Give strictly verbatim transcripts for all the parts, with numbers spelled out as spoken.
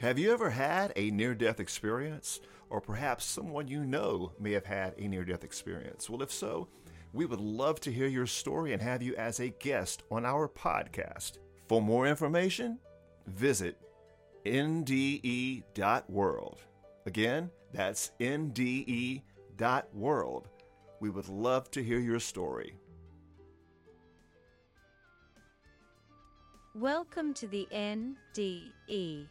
Have you ever had a near-death experience? Or perhaps someone you know may have had a near-death experience. Well, if so, we would love to hear your story and have you as a guest on our podcast. For more information, visit N D E dot world. Again, that's N D E dot world. We would love to hear your story. Welcome to the N D E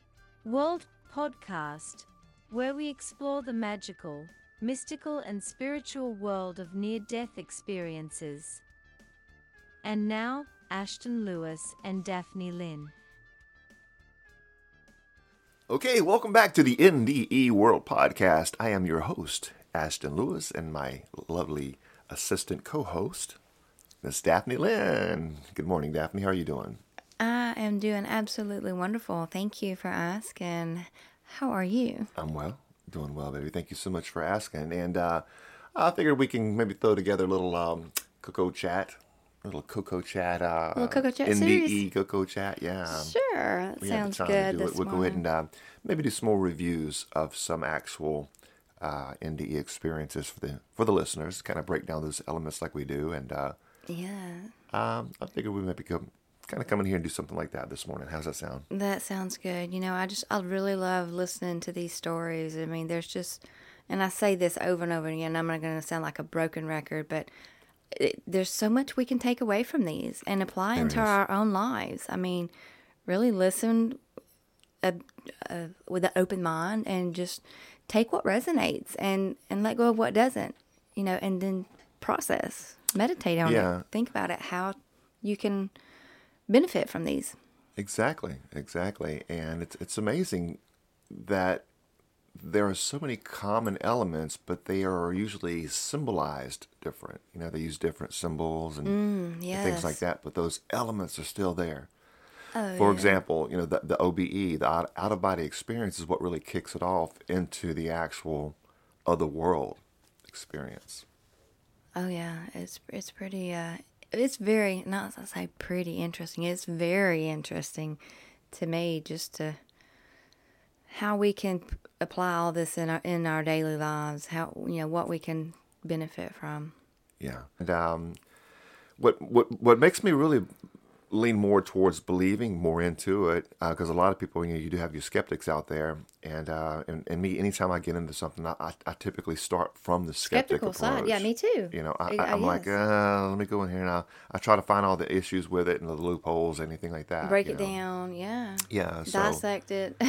World Podcast, where we explore the magical, mystical, and spiritual world of near-death experiences. And now, Ashton Lewis and Daphne Lynn. Okay, welcome back to the N D E World Podcast. I am your host, Ashton Lewis, and my lovely assistant co-host, Miss Daphne Lynn. Good morning, Daphne. How are you doing? I am doing absolutely wonderful. Thank you for asking. How are you? I'm well. Doing well, baby. Thank you so much for asking. And uh, I figured we can maybe throw together a little um, cocoa chat. A little cocoa chat. Uh, a little cocoa chat N D E series. Cocoa chat, yeah. Sure. That we sounds good. This we'll morning. Go ahead and uh, maybe do some more reviews of some actual uh, N D E experiences for the for the listeners. Kind of break down those elements like we do. And uh, yeah. Um, I figured we maybe could kind of come in here and do something like that this morning. How's that sound? That sounds good. You know, I just, I really love listening to these stories. I mean, there's just, and I say this over and over again, I'm not going to sound like a broken record, but it, there's so much we can take away from these and apply there into is. our own lives. I mean, really listen uh, uh, with an open mind and just take what resonates and, and let go of what doesn't, you know, and then process, meditate on yeah. it, think about it, how you can benefit from these. Exactly, exactly. And it's it's amazing that there are so many common elements, but they are usually symbolized different. You know, they use different symbols and, mm, yes. and things like that, but those elements are still there. Oh, For yeah. example, you know, the, the O B E, the out-of-body experience, is what really kicks it off into the actual other world experience. Oh, yeah. It's, it's pretty uh It's very, not as I say pretty interesting, it's very interesting to me just to how we can apply all this in our, in our daily lives, how, you know, what we can benefit from. Yeah. And um, what, what, what makes me really lean more towards believing more into it, because uh, a lot of people, you know, you do have your skeptics out there, and uh, and, and me, anytime I get into something, I, I, I typically start from the skeptic skeptical approach. Side. Yeah, me too. You know, I, I, I'm yes. like, uh, let me go in here, and I I try to find all the issues with it and the loopholes, anything like that. Break it know. down, yeah. Yeah. So, dissect it.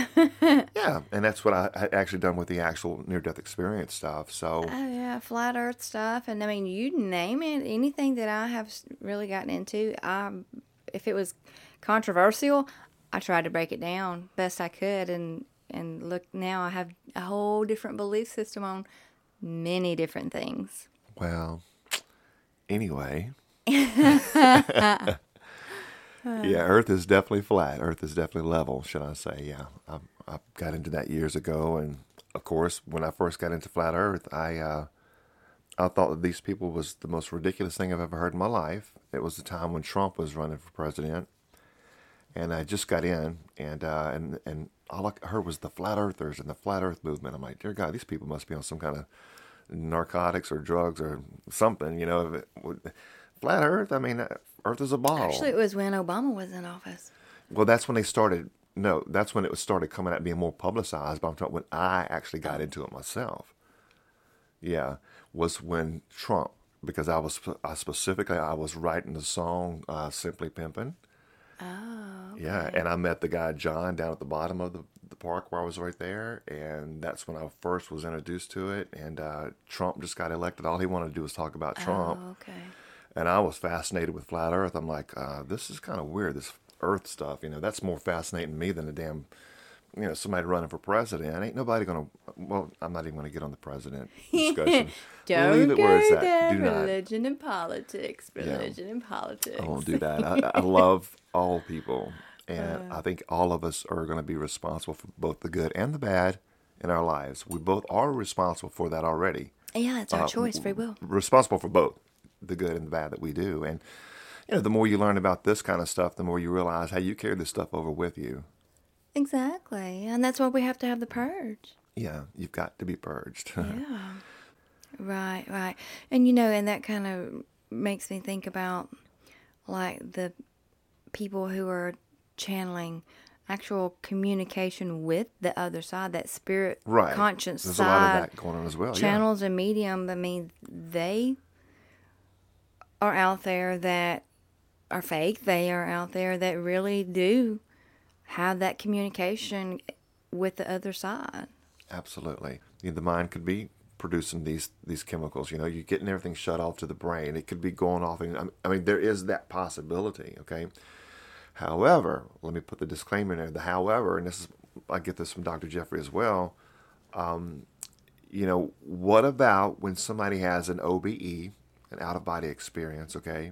Yeah, and that's what I had actually done with the actual near-death experience stuff. So. Oh yeah, flat Earth stuff, and I mean, you name it, anything that I have really gotten into, I. If it was controversial, I tried to break it down best I could. And, and look, now I have a whole different belief system on many different things. Well, anyway. Yeah, Earth is definitely flat. Earth is definitely level, should I say. Yeah, I, I got into that years ago. And, of course, when I first got into flat Earth, I... Uh, I thought that these people was the most ridiculous thing I've ever heard in my life. It was the time when Trump was running for president, and I just got in, and uh, and and all I heard was the flat earthers and the flat earth movement. I'm like, dear God, these people must be on some kind of narcotics or drugs or something, you know? Flat Earth. I mean, Earth is a ball. Actually, it was when Obama was in office. Well, that's when they started. No, that's when it was started coming out being more publicized. But I'm talking when I actually got into it myself. Yeah. Was when Trump, because I was I specifically, I was writing the song uh, Simply Pimpin'. Oh. Okay. Yeah, and I met the guy, John, down at the bottom of the, the park where I was right there, and that's when I first was introduced to it, and uh, Trump just got elected. All he wanted to do was talk about Trump. Oh, okay. And I was fascinated with flat Earth. I'm like, uh, this is kind of weird, this Earth stuff. You know, that's more fascinating to me than a damn... You know, somebody running for president. Ain't nobody gonna. Well, I'm not even gonna get on the president discussion. Don't Leave it go where it's at. There. Do not. Religion and politics. Religion yeah. and politics. I won't do that. I, I love all people, and uh, I think all of us are gonna be responsible for both the good and the bad in our lives. We both are responsible for that already. Yeah, it's our uh, choice, free will. Responsible for both the good and the bad that we do, and you know, the more you learn about this kind of stuff, the more you realize how you carry this stuff over with you. Exactly. And that's why we have to have the purge. Yeah, you've got to be purged. Yeah. Right, right. And, you know, and that kind of makes me think about, like, the people who are channeling actual communication with the other side, that spirit, right, conscience There's side. There's a lot of that going on as well. Channels, yeah, and medium, I mean, they are out there that are fake. They are out there that really do have that communication with the other side. Absolutely. You know, the mind could be producing these these chemicals. You know, you're getting everything shut off to the brain. It could be going off. And, I mean, there is that possibility, okay? However, let me put the disclaimer in there. The however, and this is, I get this from Doctor Jeffrey as well, um, you know, what about when somebody has an O B E, an out-of-body experience, okay?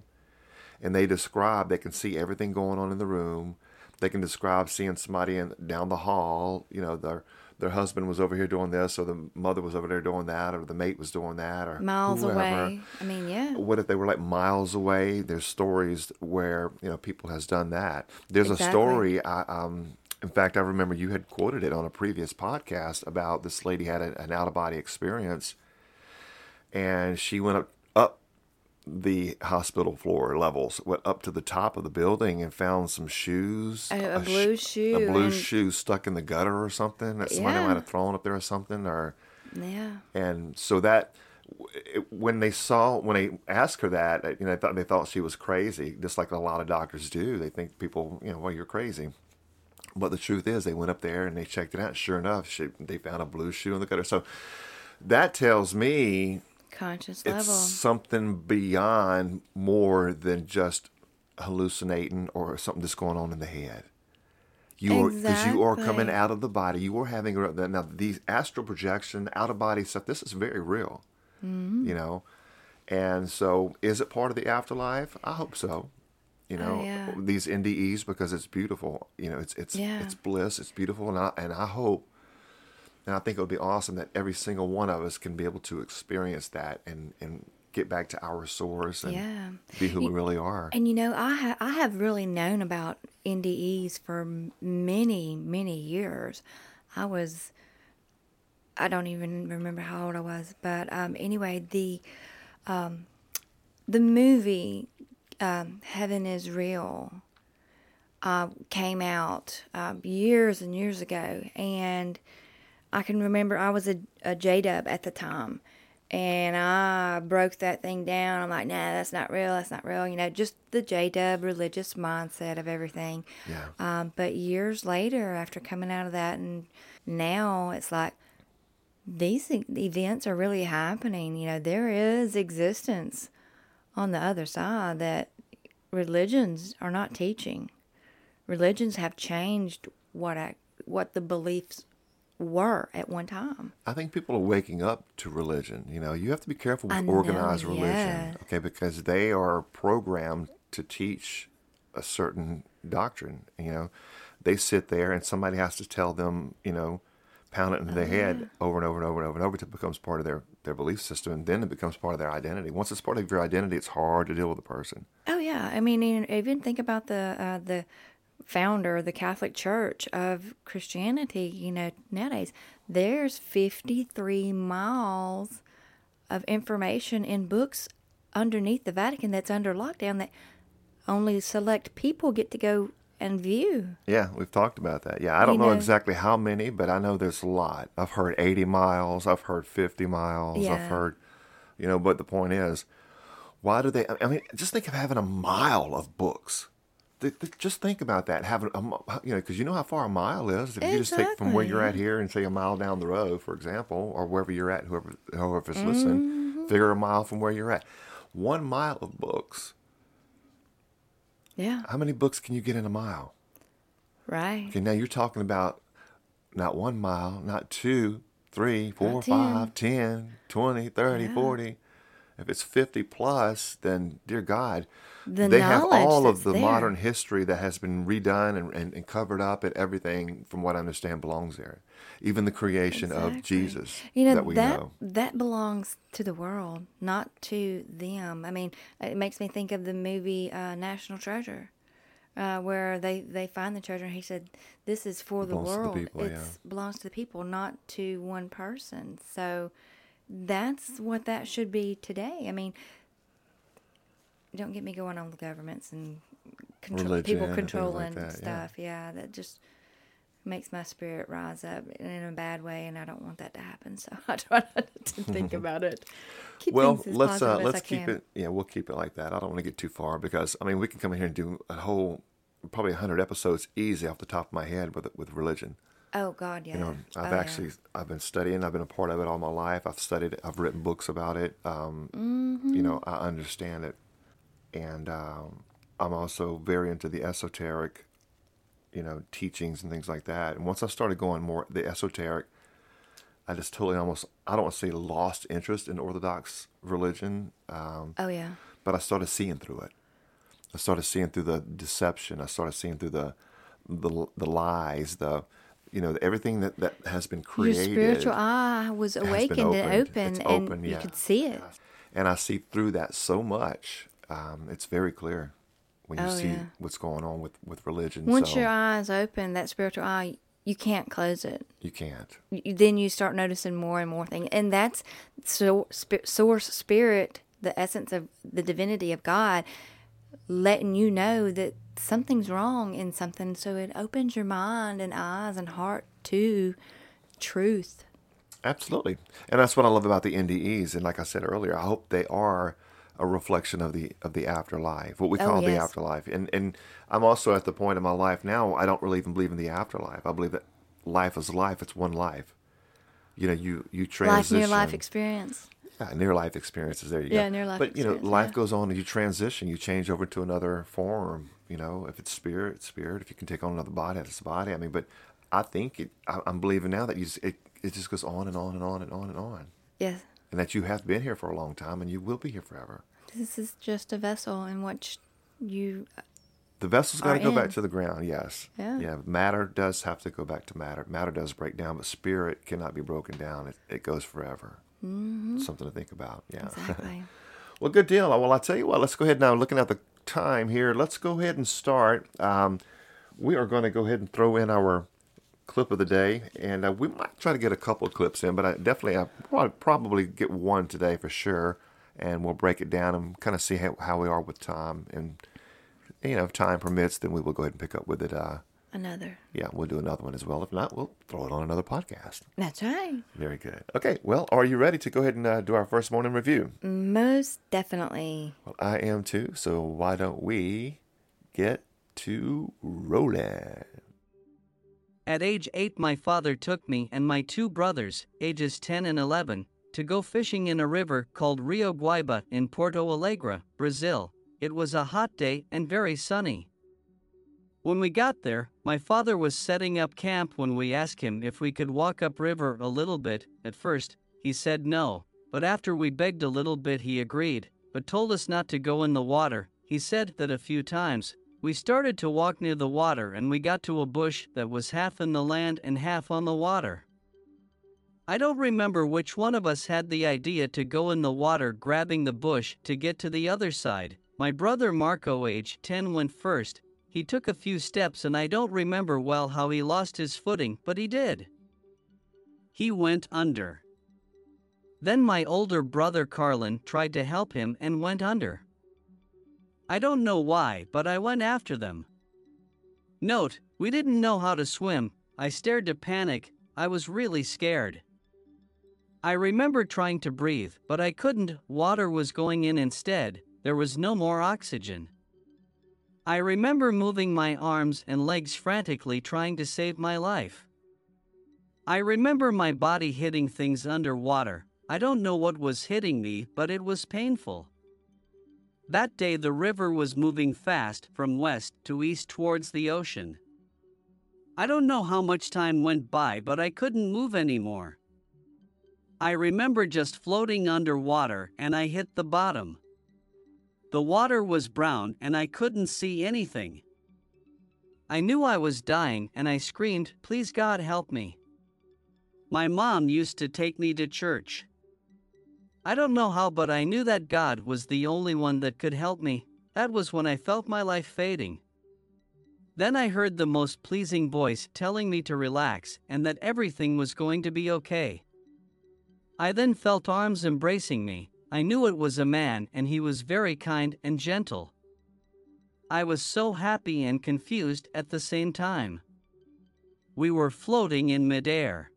And they describe, they can see everything going on in the room. They can describe seeing somebody in, down the hall, you know, their their husband was over here doing this, or the mother was over there doing that, or the mate was doing that, or miles whoever. away. I mean, yeah. What if they were like miles away? There's stories where, you know, people has done that. There's exactly. a story. I, um, in fact, I remember you had quoted it on a previous podcast about this lady had a, an out-of-body experience, and she went up up. the hospital floor levels, went up to the top of the building and found some shoes. A, a blue sh- shoe. A blue and... shoe stuck in the gutter or something that somebody yeah. might have thrown up there or something. Or yeah. And so that, when they saw, when they asked her that, you know, they thought, they thought she was crazy, just like a lot of doctors do. They think people, you know, well, you're crazy. But the truth is, they went up there and they checked it out. Sure enough, she, they found a blue shoe in the gutter. So that tells me conscious level. It's something beyond, more than just hallucinating or something that's going on in the head. You exactly. are, you are coming out of the body. You are having now these astral projection, out of body stuff. This is very real, mm-hmm. you know. And so, is it part of the afterlife? I hope so. You know, oh, yeah. these N D Es, because it's beautiful. You know, it's it's yeah. it's bliss. It's beautiful, and I, and I hope. And I think it would be awesome that every single one of us can be able to experience that and, and get back to our source and yeah. be who you, we really are. And, you know, I, ha- I have really known about N D Es for many, many years. I was, I don't even remember how old I was. But um, anyway, the um, the movie um, Heaven is Real uh, came out uh, years and years ago. And I can remember I was a, a J-Dub at the time, and I broke that thing down. I'm like, nah, that's not real. That's not real. You know, just the J-Dub religious mindset of everything. Yeah. Um, but years later, after coming out of that, and now it's like these events are really happening. You know, there is existence on the other side that religions are not teaching. Religions have changed what I, what the beliefs were at one time. I think people are waking up to religion. You know, you have to be careful with know, organized religion, yeah. okay, because they are programmed to teach a certain doctrine. You know, they sit there and somebody has to tell them, you know, pound it into oh, their head yeah. over and over and over and over and over until it becomes part of their, their belief system, and then it becomes part of their identity. Once it's part of your identity, it's hard to deal with a person. Oh, yeah. I mean, even think about the uh, the founder of the Catholic Church of Christianity, you know, nowadays, there's fifty-three miles of information in books underneath the Vatican that's under lockdown that only select people get to go and view. Yeah, we've talked about that. Yeah, I don't you know, know exactly how many, but I know there's a lot. I've heard eighty miles. I've heard fifty miles. Yeah. I've heard, you know, but the point is, why do they, I mean, just think of having a mile of books. Just think about that. Having a, you know, because you know how far a mile is. If exactly. you just take from where you're at here and say a mile down the road, for example, or wherever you're at, whoever whoever's mm-hmm. listening, figure a mile from where you're at. One mile of books. Yeah. How many books can you get in a mile? Right. Okay, now you're talking about not one mile, not two, three, four, not five, ten, twenty, thirty, yeah. forty. If it's fifty plus, then dear God, the they have all of the there. modern history that has been redone and, and, and covered up, and everything, from what I understand, belongs there. Even the creation exactly. of Jesus, you know, that we that, know. That belongs to the world, not to them. I mean, it makes me think of the movie uh, National Treasure. uh, where they, they find the treasure. And he said, this is for the world. It belongs to the people, not to one person. So that's what that should be today. I mean, don't get me going on the governments and control, Religion, people controlling like that, stuff. Yeah. yeah, that just makes my spirit rise up in a bad way, and I don't want that to happen. So I try not to think about it. Keep well, let's uh, let's keep it. Yeah, we'll keep it like that. I don't want to get too far because I mean we can come in here and do a whole probably a hundred episodes easy off the top of my head with with religion. Oh God, yeah. You know, I've oh, actually yeah. I've been studying. I've been a part of it all my life. I've studied it. I've written books about it. Um, mm-hmm. You know, I understand it. And um, I'm also very into the esoteric, you know, teachings and things like that. And once I started going more the esoteric, I just totally almost, I don't want to say lost interest in Orthodox religion. Um, oh, yeah. But I started seeing through it. I started seeing through the deception. I started seeing through the the, the lies, the, you know, everything that, that has been created. Your spiritual eye was awakened and open. It's and open, yeah. You could see it. And I see through that so much. Um, it's very clear when you oh, see yeah. what's going on with, with religion. Once so, your eye is open, that spiritual eye, you can't close it. You can't. You, then you start noticing more and more things. And that's so, sp- source spirit, the essence of the divinity of God, letting you know that something's wrong in something. So it opens your mind and eyes and heart to truth. Absolutely. And that's what I love about the N D Es. And like I said earlier, I hope they are a reflection of the of the afterlife, what we call oh, yes. the afterlife. And and I'm also at the point in my life now, I don't really even believe in the afterlife. I believe that life is life. It's one life. You know, you, you transition. Life, near-life experience. Yeah, near-life experiences. There you yeah, go. Yeah, near-life experience. But, you know, life yeah. goes on and you transition. You change over to another form. You know, if it's spirit, it's spirit. If you can take on another body, it's a body. I mean, but I think, it, I, I'm believing now that you just, it, it just goes on and on and on and on and on. Yes. And that you have been here for a long time, and you will be here forever. This is just a vessel in which you The vessel's got to go in. back to the ground, yes. Yeah. yeah. Matter does have to go back to matter. Matter does break down, but spirit cannot be broken down. It, it goes forever. Mm-hmm. Something to think about, yeah. Exactly. Well, good deal. Well, I'll tell you what. Let's go ahead now. Looking at the time here, let's go ahead and start. Um, we are going to go ahead and throw in our clip of the day, and uh, we might try to get a couple of clips in, but I definitely I probably, probably get one today for sure, and we'll break it down and kind of see how, how we are with time, and you know, if time permits, then we will go ahead and pick up with it. Uh, another. Yeah, we'll do another one as well. If not, we'll throw it on another podcast. That's right. Very good. Okay, well, are you ready to go ahead and uh, do our first morning review? Most definitely. Well, I am too, so why don't we get to rolling? At age eight, my father took me and my two brothers, ages ten and eleven, to go fishing in a river called Rio Guaiba in Porto Alegre, Brazil. It was a hot day and very sunny. When we got there, my father was setting up camp when we asked him if we could walk upriver a little bit. At first, he said no, but after we begged a little bit he agreed, but told us not to go in the water. He said that a few times. We started to walk near the water and we got to a bush that was half in the land and half on the water. I don't remember which one of us had the idea to go in the water grabbing the bush to get to the other side. My brother Marco, age ten, went first. He took a few steps and I don't remember well how he lost his footing, but he did. He went under. Then my older brother Carlin tried to help him and went under. I don't know why, but I went after them. Note, we didn't know how to swim. I started to panic. I was really scared. I remember trying to breathe, but I couldn't. Water was going in instead. There was no more oxygen. I remember moving my arms and legs frantically trying to save my life. I remember my body hitting things underwater. I don't know what was hitting me, but it was painful. That day the river was moving fast from west to east towards the ocean. I don't know how much time went by, but I couldn't move anymore. I remember just floating underwater and I hit the bottom. The water was brown and I couldn't see anything. I knew I was dying and I screamed, "Please God help me." My mom used to take me to church. I don't know how, but I knew that God was the only one that could help me. That was when I felt my life fading. Then I heard the most pleasing voice telling me to relax and that everything was going to be okay. I then felt arms embracing me. I knew it was a man and he was very kind and gentle. I was so happy and confused at the same time. We were floating in midair.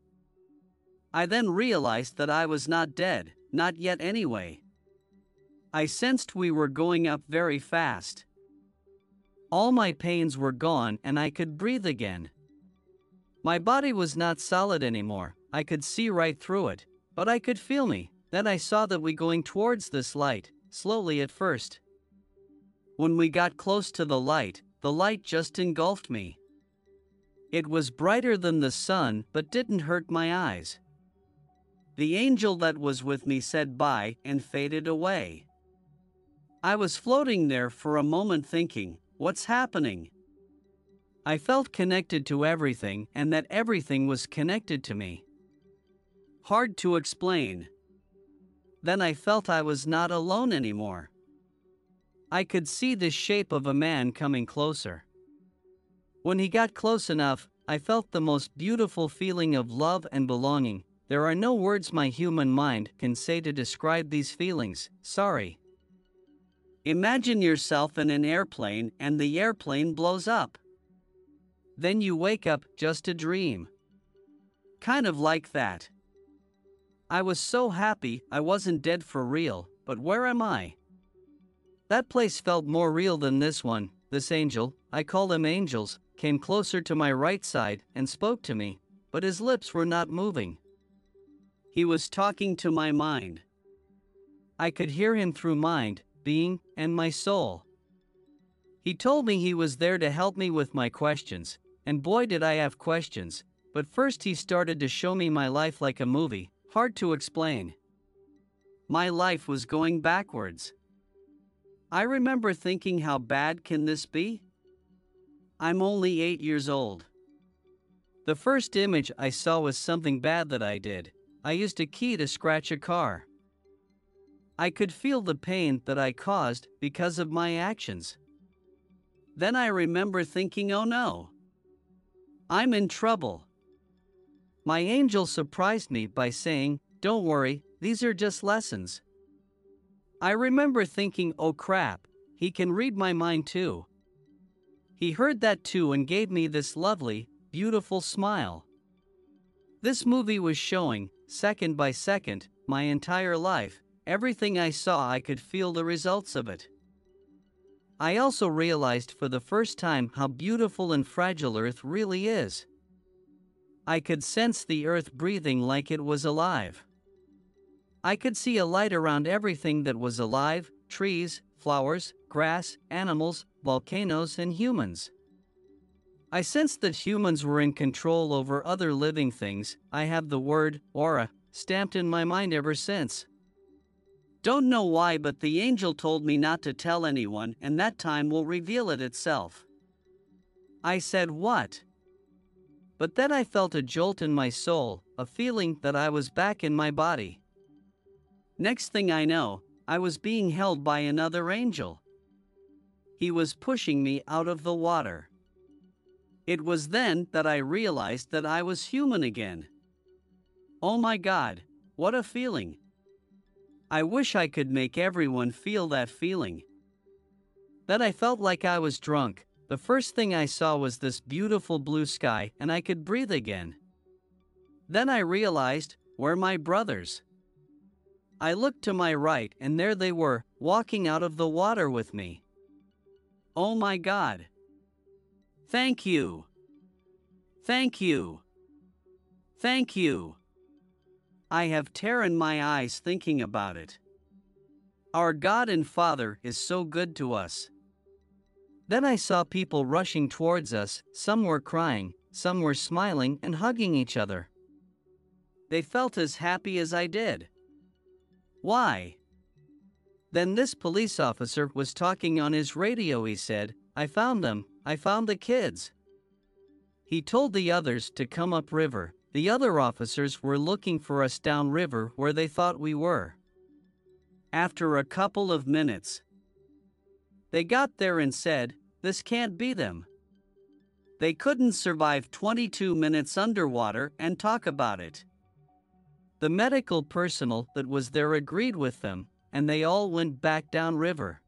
I then realized that I was not dead, not yet anyway. I sensed we were going up very fast. All my pains were gone and I could breathe again. My body was not solid anymore. I could see right through it, but I could feel me. Then I saw that we were going towards this light, slowly at first. When we got close to the light, the light just engulfed me. It was brighter than the sun but didn't hurt my eyes. The angel that was with me said bye and faded away. I was floating there for a moment thinking, what's happening? I felt connected to everything and that everything was connected to me. Hard to explain. Then I felt I was not alone anymore. I could see the shape of a man coming closer. When he got close enough, I felt the most beautiful feeling of love and belonging. There are no words my human mind can say to describe these feelings. Sorry. Imagine yourself in an airplane and the airplane blows up. Then you wake up, just a dream. Kind of like that. I was so happy I wasn't dead for real, but where am I? That place felt more real than this one. This angel, I call them angels, came closer to my right side and spoke to me, but his lips were not moving. He was talking to my mind. I could hear him through mind, being, and my soul. He told me he was there to help me with my questions, and boy did I have questions, but first he started to show me my life like a movie, hard to explain. My life was going backwards. I remember thinking, how bad can this be? I'm only eight years old. The first image I saw was something bad that I did. I used a key to scratch a car. I could feel the pain that I caused because of my actions. Then I remember thinking, oh no, I'm in trouble. My angel surprised me by saying, don't worry, these are just lessons. I remember thinking, oh crap, he can read my mind too. He heard that too and gave me this lovely, beautiful smile. This movie was showing, second by second, my entire life. Everything I saw, I could feel the results of it. I also realized for the first time how beautiful and fragile Earth really is. I could sense the Earth breathing like it was alive. I could see a light around everything that was alive, trees, flowers, grass, animals, volcanoes, and humans. I sensed that humans were in control over other living things. I have the word, aura, stamped in my mind ever since. Don't know why, but the angel told me not to tell anyone and that time will reveal it itself. I said, what? But then I felt a jolt in my soul, a feeling that I was back in my body. Next thing I know, I was being held by another angel. He was pushing me out of the water. It was then that I realized that I was human again. Oh my God, what a feeling. I wish I could make everyone feel that feeling. Then I felt like I was drunk. The first thing I saw was this beautiful blue sky and I could breathe again. Then I realized, where are my brothers? I looked to my right and there they were, walking out of the water with me. Oh my God. Thank you. Thank you. Thank you. I have tear in my eyes thinking about it. Our God and Father is so good to us. Then I saw people rushing towards us, some were crying, some were smiling and hugging each other. They felt as happy as I did. Why? Then this police officer was talking on his radio. He said, I found them, I found the kids. He told the others to come upriver. The other officers were looking for us downriver where they thought we were. After a couple of minutes, they got there and said, this can't be them. They couldn't survive twenty-two minutes underwater and talk about it. The medical personnel that was there agreed with them, and they all went back downriver.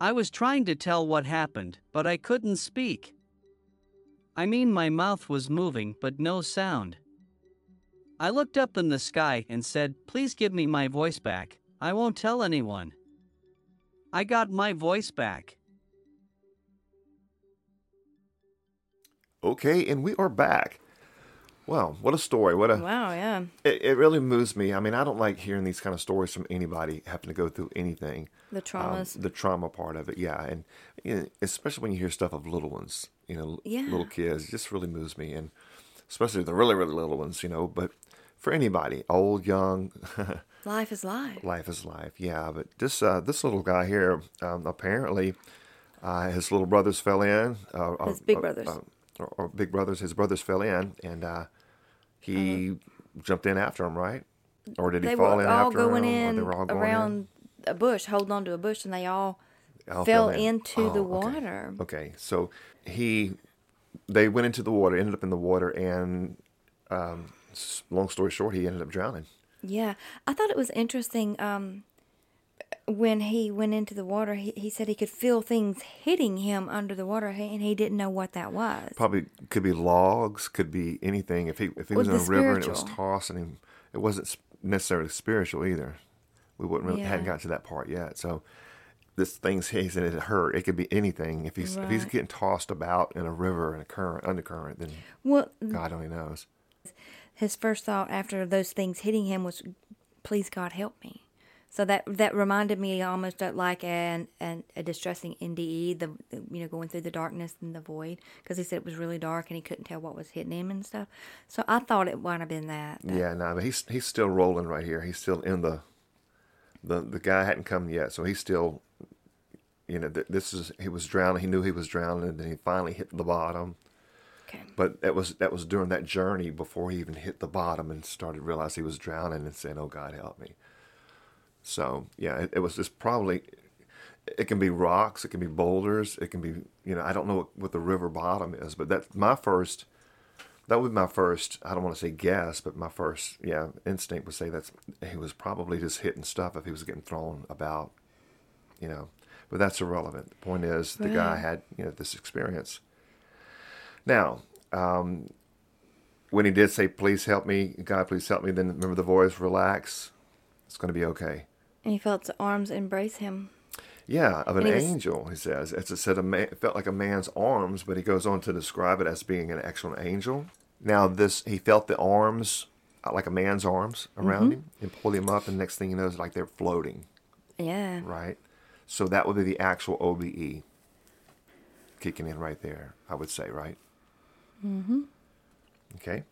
I was trying to tell what happened, but I couldn't speak. I mean, my mouth was moving, but no sound. I looked up in the sky and said, "Please give me my voice back. I won't tell anyone." I got my voice back. Okay, and we are back. Wow, what a story. What a Wow, yeah. It, it really moves me. I mean, I don't like hearing these kind of stories from anybody having to go through anything. The traumas. Um, the trauma part of it, yeah. And you know, especially when you hear stuff of little ones, you know, yeah. little kids. It just really moves me. And especially the really, really little ones, you know. But for anybody, old, young. Life is life. Life is life, yeah. But this, uh, this little guy here, um, apparently, uh, his little brothers fell in. Uh, his uh, big uh, brothers. Uh, Or, or big brothers, his brothers fell in, and uh, he uh-huh. jumped in after him, right? Or did he they fall in after him? In they were all going in around a bush, holding onto a bush, and they all, all fell, fell in. into oh, the water. Okay. okay, so he, they went into the water, ended up in the water, and um, long story short, he ended up drowning. Yeah, I thought it was interesting um, when he went into the water, he, he said he could feel things hitting him under the water, and he didn't know what that was. Probably could be logs, could be anything. If he if he was in a river and it was tossed, and he, it wasn't necessarily spiritual either. We wouldn't really, yeah. hadn't got to that part yet. So this thing's his, and it hurt. It could be anything. If he's right. if he's getting tossed about in a river and a current, undercurrent, then well, God only knows. His first thought after those things hitting him was, "Please God, help me." So that that reminded me almost like an, an a distressing N D E, the you know going through the darkness and the void, because he said it was really dark and he couldn't tell what was hitting him and stuff. So I thought it might have been that. But. Yeah, no, but he's he's still rolling right here. He's still in the the the guy hadn't come yet, so he's still you know th- this is he was drowning. He knew he was drowning, and then he finally hit the bottom. Okay. But that was that was during that journey before he even hit the bottom and started to realize he was drowning and saying, "Oh God, help me." So, yeah, it, it was just probably, it can be rocks, it can be boulders, it can be, you know, I don't know what, what the river bottom is, but that's my first, that would be my first, I don't want to say guess, but my first, yeah, instinct would say that's, he was probably just hitting stuff if he was getting thrown about, you know, but that's irrelevant. The point is, the right. guy had, you know, this experience. Now, um, when he did say, "Please help me, God, please help me," then remember the voice, relax, it's going to be okay. And he felt his arms embrace him. Yeah, of an he was, angel, he says. It's, it said a man, it felt like a man's arms, but he goes on to describe it as being an actual angel. Now, this he felt the arms, like a man's arms, around mm-hmm. him, and pulled him up, and the next thing you know is like they're floating. Yeah. Right? So that would be the actual O B E kicking in right there, I would say, right? Mm-hmm. Okay.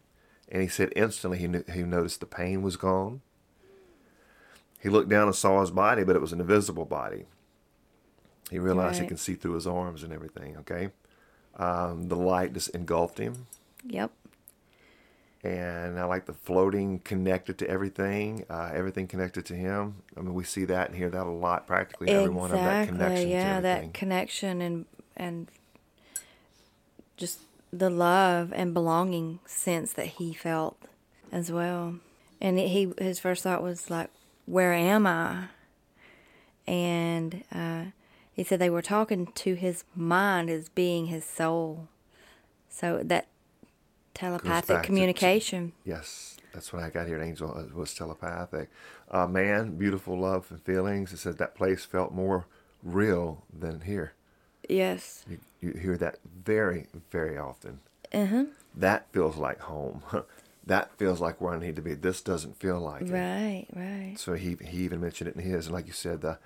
And he said instantly he, knew, he noticed the pain was gone. He looked down and saw his body, but it was an invisible body. He realized right. he could see through his arms and everything, okay? Um, the light just engulfed him. Yep. And I like the floating connected to everything, uh, everything connected to him. I mean, we see that and hear that a lot, practically every exactly. one of that connection yeah, to everything. That connection and and just the love and belonging sense that he felt as well. And it, he his first thought was like, "Where am I?" And uh, he said they were talking to his mind, his being, his soul. So that telepathic communication. To, yes, that's what I got here. An angel it was telepathic. Uh, man, beautiful love and feelings. It said that place felt more real than here. Yes. You, you hear that very, very often. Uh-huh. That feels like home. That feels like where I need to be. This doesn't feel like it. Right, right. So he he even mentioned it in his. And like you said, the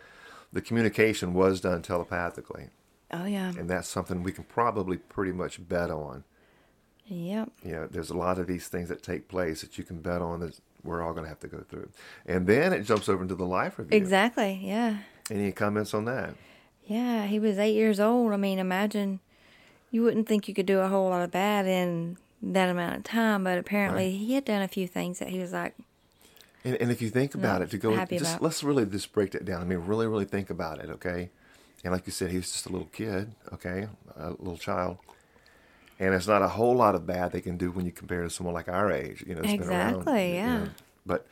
the communication was done telepathically. Oh, yeah. And that's something we can probably pretty much bet on. Yep. You know, there's a lot of these things that take place that you can bet on that we're all going to have to go through. And then it jumps over into the life review. Exactly, yeah. Any comments on that? Yeah, he was eight years old. I mean, imagine you wouldn't think you could do a whole lot of that in that amount of time, but apparently right. he had done a few things that he was like. And, and if you think about it, to go just about. Let's really just break that down. I mean, really, really think about it, okay? And like you said, he was just a little kid, okay, a little child, And it's not a whole lot of bad they can do when you compare to someone like our age. You know, it's exactly, been around, yeah. You know. But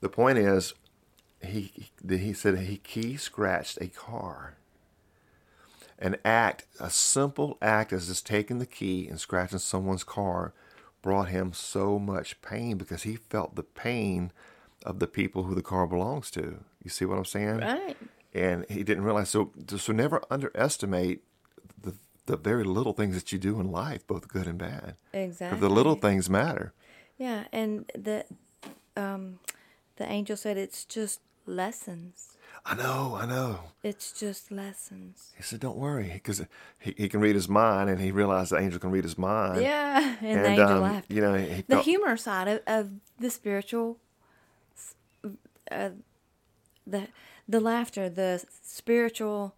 the point is, he he said he key scratched a car. An act, a simple act as just taking the key and scratching someone's car brought him so much pain because he felt the pain of the people who the car belongs to. You see what I'm saying? Right. And he didn't realize. So, so never underestimate the the very little things that you do in life, both good and bad. Exactly. The little things matter. Yeah, and the um, the angel said it's just lessons. I know, I know. It's just lessons. He said, don't worry, because he, he can read his mind, and he realized the angel can read his mind. Yeah, and, and the angel um, laughed. You know, he the felt, humor side of, of the spiritual, uh, the the laughter, the spiritual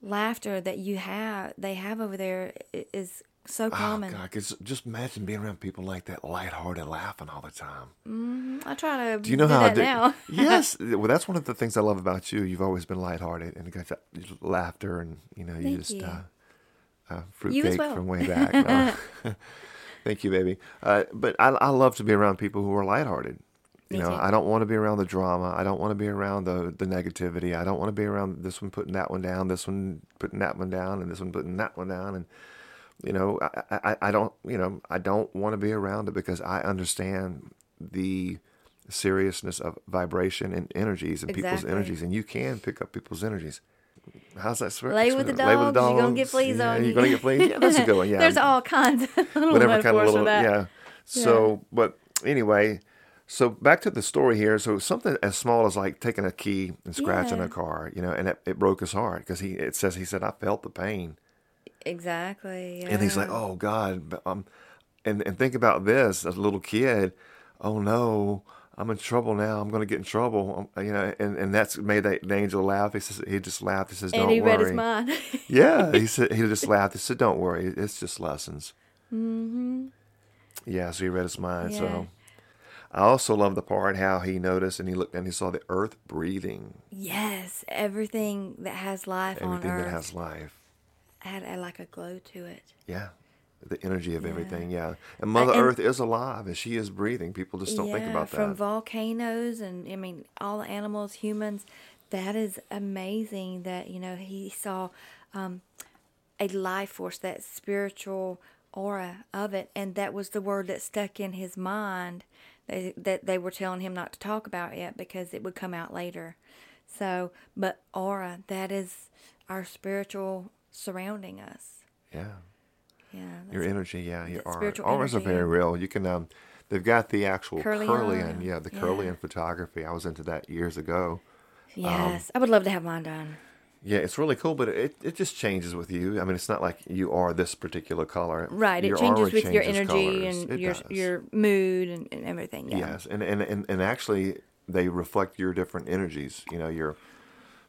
laughter that you have, they have over there is so common. Oh, God, cause just imagine being around people like that, lighthearted, laughing all the time. Mm-hmm. I try to do, you know do how that I do? Now. Yes. Well, that's one of the things I love about you. You've always been lighthearted and got laughter, and you know, you Thank just you. Uh, uh, fruitcake well. From way back. No. Thank you, baby. Uh, but I, I love to be around people who are lighthearted. You know, I don't want to be around the drama. I don't want to be around the, the negativity. I don't want to be around this one putting that one down, this one putting that one down, and this one putting that one down, and. You know, I, I, I don't, you know, I don't want to be around it because I understand the seriousness of vibration and energies and exactly. people's energies. And you can pick up people's energies. How's that? Swear? Lay, with the, dogs, Lay with the dogs. You're going to get fleas yeah, on you. You're going to get fleas. Yeah, that's a good one. Yeah. There's all kinds of little whatever kind of little, yeah. yeah. So, but anyway, so back to the story here. So something as small as like taking a key and scratching yeah. a car, you know, and it, it broke his heart because he, it says, he said, I felt the pain. Exactly. Yeah. And he's like, oh, God. Um, and, and think about this, a little kid. Oh, no, I'm in trouble now. I'm going to get in trouble. Um, you know, and, and that's made the, the angel laugh. He says, he just laughed. He says, don't worry. And he read his mind. yeah. He said, he just laughed. He said, don't worry. It's just lessons. Mm-hmm. Yeah. So he read his mind. Yeah. So I also love the part how he noticed and he looked and he saw the earth breathing. Yes. Everything that has life everything on earth. Everything that has life. Had a, like a glow to it. Yeah. The energy of yeah. everything, yeah. And Mother uh, and, Earth is alive and she is breathing. People just don't yeah, think about that. From volcanoes and, I mean, all the animals, humans, that is amazing that, you know, he saw um, a life force, that spiritual aura of it. And that was the word that stuck in his mind that, that they were telling him not to talk about yet because it would come out later. So, but aura, that is our spiritual surrounding us. Yeah. Yeah. Your energy, yeah. Your aura. Auras are very real. You can, um, they've got the actual Kirlian. Yeah, the yeah. Kirlian photography. I was into that years ago. Yes. Um, I would love to have mine done. Yeah, it's really cool, but it, it just changes with you. I mean, it's not like you are this particular color. Right. Your it changes with changes your energy colors. And it your does. Your mood and, and everything. Yeah. Yes. And, and, and, and actually, they reflect your different energies. You know, your.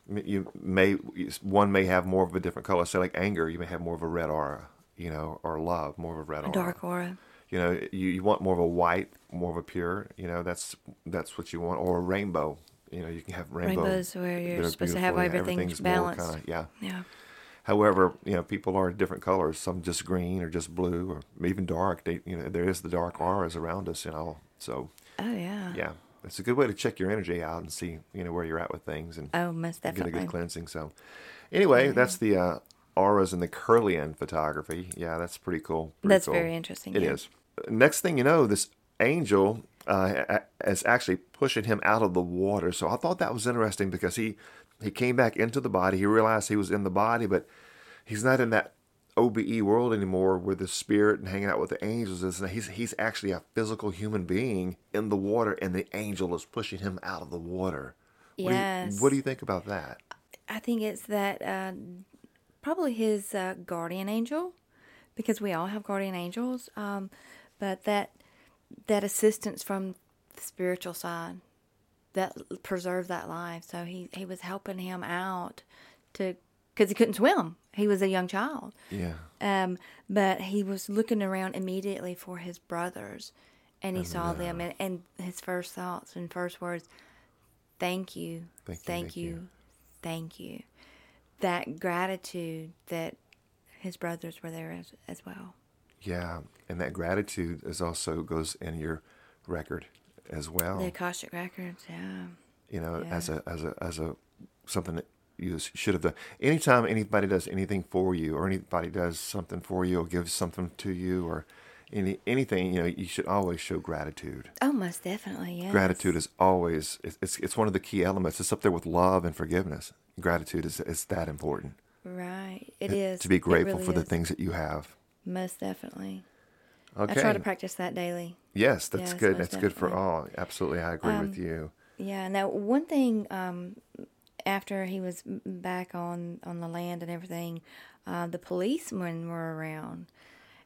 You may one may have more of a different color. Say like anger, you may have more of a red aura, you know, or love, more of a red aura, a dark aura. You know, you, you want more of a white, more of a pure. You know, that's that's what you want, or a rainbow. You know, you can have rainbow. Rainbows where you're supposed to have everything balanced. Kinda, yeah. Yeah. However, you know, people are different colors. Some just green or just blue or even dark. They, you know, there is the dark auras around us and all. So. Oh yeah. Yeah. It's a good way to check your energy out and see, you know, where you're at with things and oh, most definitely. Get a good cleansing. So anyway, yeah. that's the uh, auras and the Kirlian photography. Yeah, that's pretty cool. Pretty that's cool. Very interesting. It yeah. is. Next thing you know, this angel uh, is actually pushing him out of the water. So I thought that was interesting because he, he came back into the body. He realized he was in the body, but he's not in that O B E world anymore where the spirit and hanging out with the angels is. He's he's actually a physical human being in the water, and the angel is pushing him out of the water. What yes. Do you, what do you think about that? I think it's that uh, probably his uh, guardian angel, because we all have guardian angels, um, but that that assistance from the spiritual side that preserved that life. So he, he was helping him out to because he couldn't swim. He was a young child. Yeah. Um, but he was looking around immediately for his brothers, and he oh, saw no. them. And, and his first thoughts and first words, thank you, thank, thank, you, thank you, you, thank you. That gratitude that his brothers were there as, as well. Yeah, and that gratitude is also goes in your record as well. The Akashic records, yeah. You know, yeah. as a as a as a something that you should have done. Anytime anybody does anything for you, or anybody does something for you, or gives something to you, or any anything, you know, you should always show gratitude. Oh, most definitely, yes. Gratitude is always it's it's, it's one of the key elements. It's up there with love and forgiveness. Gratitude is is that important. Right, it, it is. To be grateful really for is. the things that you have. Most definitely. Okay. I try to practice that daily. Yes, that's yes, good. That's definitely. good for all. Absolutely, I agree um, with you. Yeah. Now, one thing um, after he was back on, on the land and everything, uh, the policemen were around.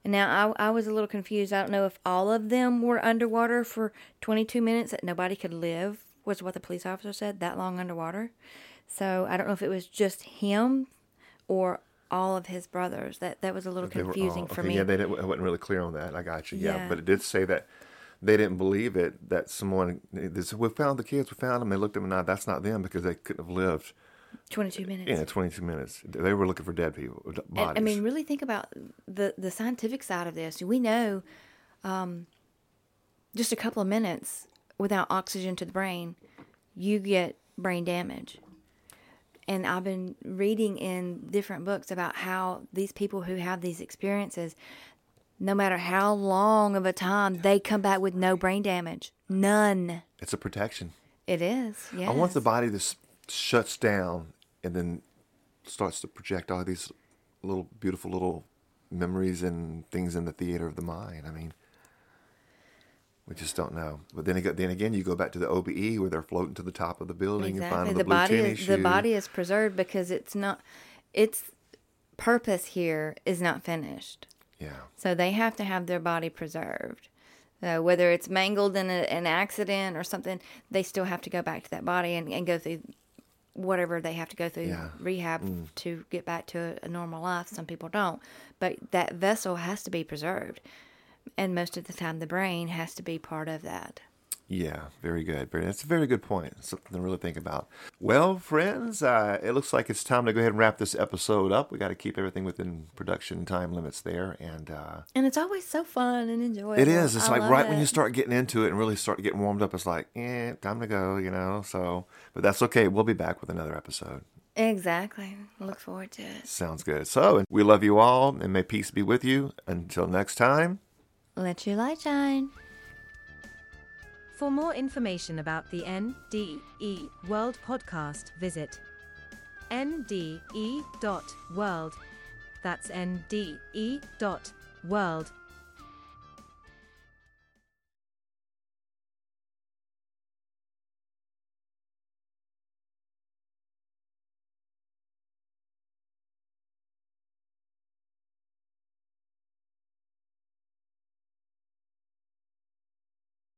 And now I, I was a little confused. I don't know if all of them were underwater for twenty-two minutes, that nobody could live, was what the police officer said, that long underwater. So I don't know if it was just him or all of his brothers. That that was a little confusing all, okay, for me. Yeah, they didn't, I wasn't really clear on that. I got you. Yeah, yeah, but it did say that they didn't believe it. That someone, they said, "We found the kids. We found them." They looked at them and, "No, that's not them," because they couldn't have lived twenty-two minutes. Yeah, twenty-two minutes. They were looking for dead people, bodies. And, I mean, really think about the the scientific side of this. We know, um, just a couple of minutes without oxygen to the brain, you get brain damage. And I've been reading in different books about how these people who have these experiences, no matter how long of a time, yeah. they come back with no brain damage. None. It's a protection. It is, yes. I want the body that shuts down and then starts to project all these little beautiful little memories and things in the theater of the mind. I mean, we just don't know. But then again, then again, you go back to the O B E where they're floating to the top of the building. Exactly. And find the, the blue body tennis is, shoe. The body is preserved because it's not, its purpose here is not finished. Yeah. So they have to have their body preserved. So whether it's mangled in a, an accident or something, they still have to go back to that body and, and go through whatever they have to go through, yeah. rehab mm. to get back to a, a normal life. Some people don't. But that vessel has to be preserved. And most of the time, the brain has to be part of that. Yeah, very good. Very, that's a very good point. Something to really think about. Well, friends, uh, it looks like it's time to go ahead and wrap this episode up. We got to keep everything within production time limits there, and uh, and it's always so fun and enjoyable. It is. It's I like right it. when you start getting into it and really start getting warmed up, it's like, eh, time to go, you know. So, but that's okay. We'll be back with another episode. Exactly. Look forward to it. Sounds good. So, we love you all, and may peace be with you. Until next time. Let your light shine. For more information about the N D E World Podcast, visit N D E dot world. That's N D E dot world.